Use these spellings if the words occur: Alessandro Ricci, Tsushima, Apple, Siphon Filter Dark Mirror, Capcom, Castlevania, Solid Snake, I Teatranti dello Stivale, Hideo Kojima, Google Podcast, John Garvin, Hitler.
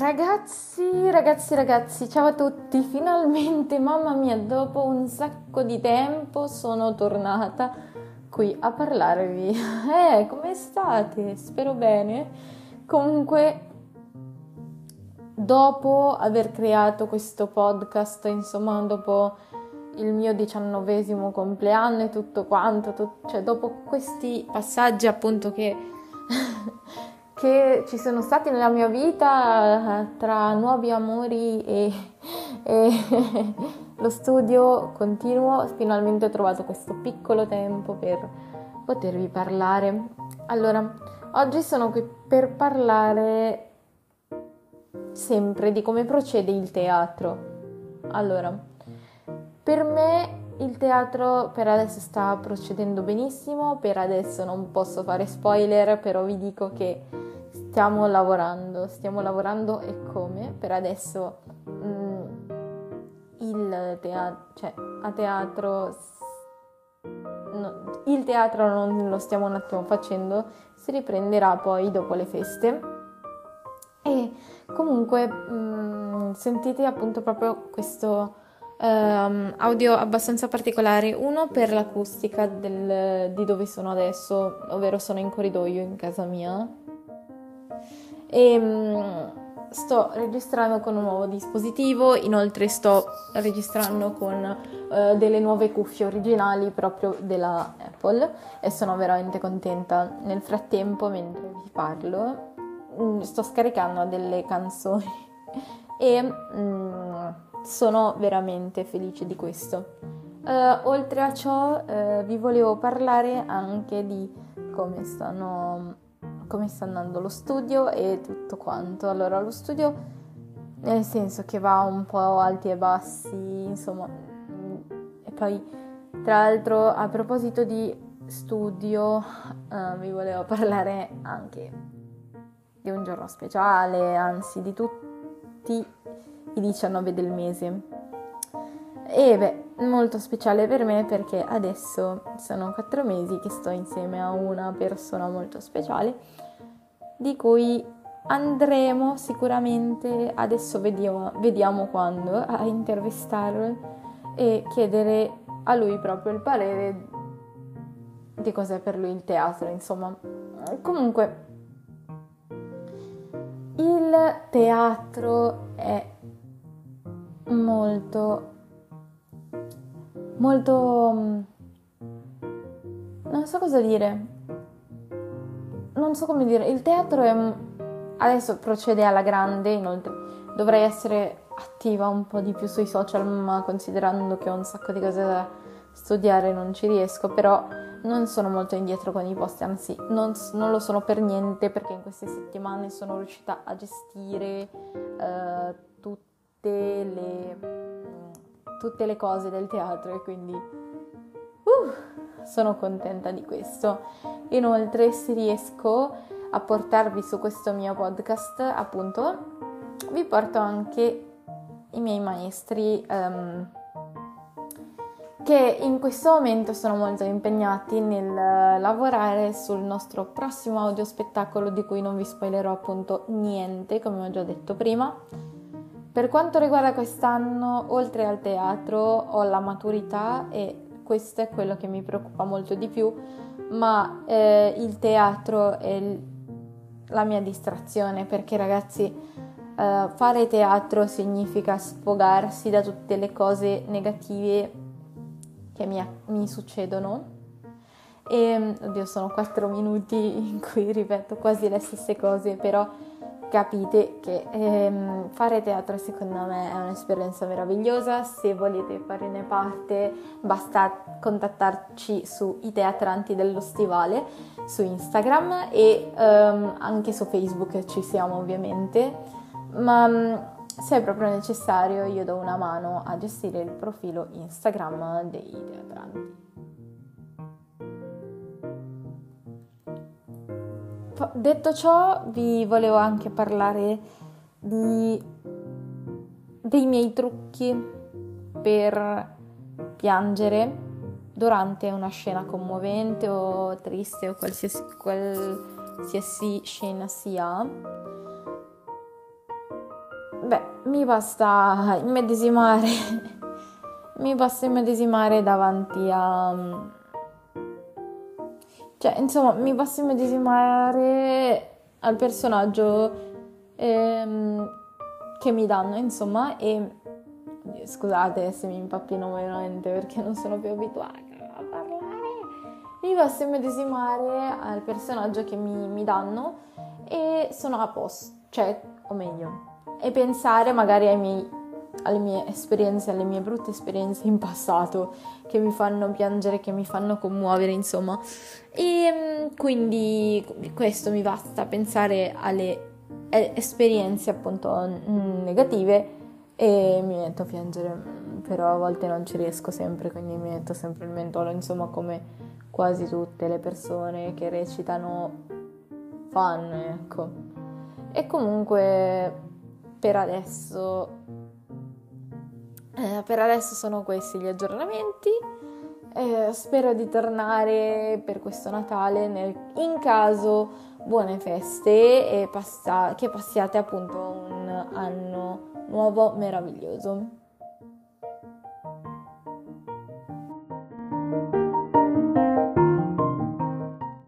Ragazzi, ciao a tutti, finalmente, mamma mia, dopo un sacco di tempo sono tornata qui a parlarvi. Come state? Spero bene. Comunque, dopo aver creato questo podcast, insomma, dopo il mio 19° compleanno e tutto quanto, cioè dopo questi passaggi appunto che ci sono stati nella mia vita tra nuovi amori e lo studio continuo, finalmente ho trovato questo piccolo tempo per potervi parlare. Allora, oggi sono qui per parlare sempre di come procede il teatro. Allora, per me il teatro per adesso sta procedendo benissimo, per adesso non posso fare spoiler, però vi dico che stiamo lavorando e come. Per adesso il teatro non lo stiamo un attimo facendo, si riprenderà poi dopo le feste. E comunque sentite appunto proprio questo audio abbastanza particolare, uno per l'acustica di dove sono adesso, ovvero sono in corridoio in casa mia. E sto registrando con un nuovo dispositivo, inoltre sto registrando con delle nuove cuffie originali proprio della Apple e sono veramente contenta. Nel frattempo, mentre vi parlo, sto scaricando delle canzoni e sono veramente felice di questo. Oltre a ciò vi volevo parlare anche di come sta andando lo studio e tutto quanto. Allora, lo studio nel senso che va un po' alti e bassi, insomma, e poi tra l'altro a proposito di studio vi volevo parlare anche di un giorno speciale, anzi di tutti i 19 del mese. E molto speciale per me perché adesso sono 4 mesi che sto insieme a una persona molto speciale di cui andremo sicuramente, adesso vediamo quando, a intervistarlo e chiedere a lui proprio il parere di cos'è per lui il teatro, insomma. Comunque, il teatro è molto, molto, non so cosa dire, non so come dire. Il teatro adesso procede alla grande, inoltre dovrei essere attiva un po' di più sui social, ma considerando che ho un sacco di cose da studiare non ci riesco, però non sono molto indietro con i post, anzi non lo sono per niente, perché in queste settimane sono riuscita a gestire tutte le cose del teatro e quindi sono contenta di questo. Inoltre, se riesco a portarvi su questo mio podcast, appunto, vi porto anche i miei maestri che in questo momento sono molto impegnati nel lavorare sul nostro prossimo audio spettacolo, di cui non vi spoilerò appunto niente, come ho già detto prima. Per quanto riguarda quest'anno, oltre al teatro, ho la maturità e questo è quello che mi preoccupa molto di più, ma il teatro è la mia distrazione, perché ragazzi, fare teatro significa sfogarsi da tutte le cose negative che mi succedono. E oddio, sono 4 minuti in cui ripeto quasi le stesse cose, però capite che fare teatro secondo me è un'esperienza meravigliosa. Se volete farne parte basta contattarci su I Teatranti dello Stivale su Instagram e anche su Facebook ci siamo ovviamente, ma se è proprio necessario io do una mano a gestire il profilo Instagram dei Teatranti. Detto ciò, vi volevo anche parlare dei miei trucchi per piangere durante una scena commovente o triste o qualsiasi scena sia. mi basta immedesimare davanti a, cioè insomma, mi basta immedesimare al personaggio che mi danno, insomma. E scusate se mi impappino veramente, perché non sono più abituata a parlare. Mi basta immedesimare al personaggio che mi danno e sono a posto, cioè, o meglio, e pensare magari alle mie esperienze, alle mie brutte esperienze in passato che mi fanno piangere, che mi fanno commuovere, insomma. E quindi questo, mi basta pensare alle esperienze appunto negative e mi metto a piangere, però a volte non ci riesco sempre, quindi mi metto sempre il mentolo, insomma, come quasi tutte le persone che recitano fanno, ecco. E comunque per adesso sono questi gli aggiornamenti. Spero di tornare per questo Natale, in caso buone feste e che passiate appunto un anno nuovo meraviglioso.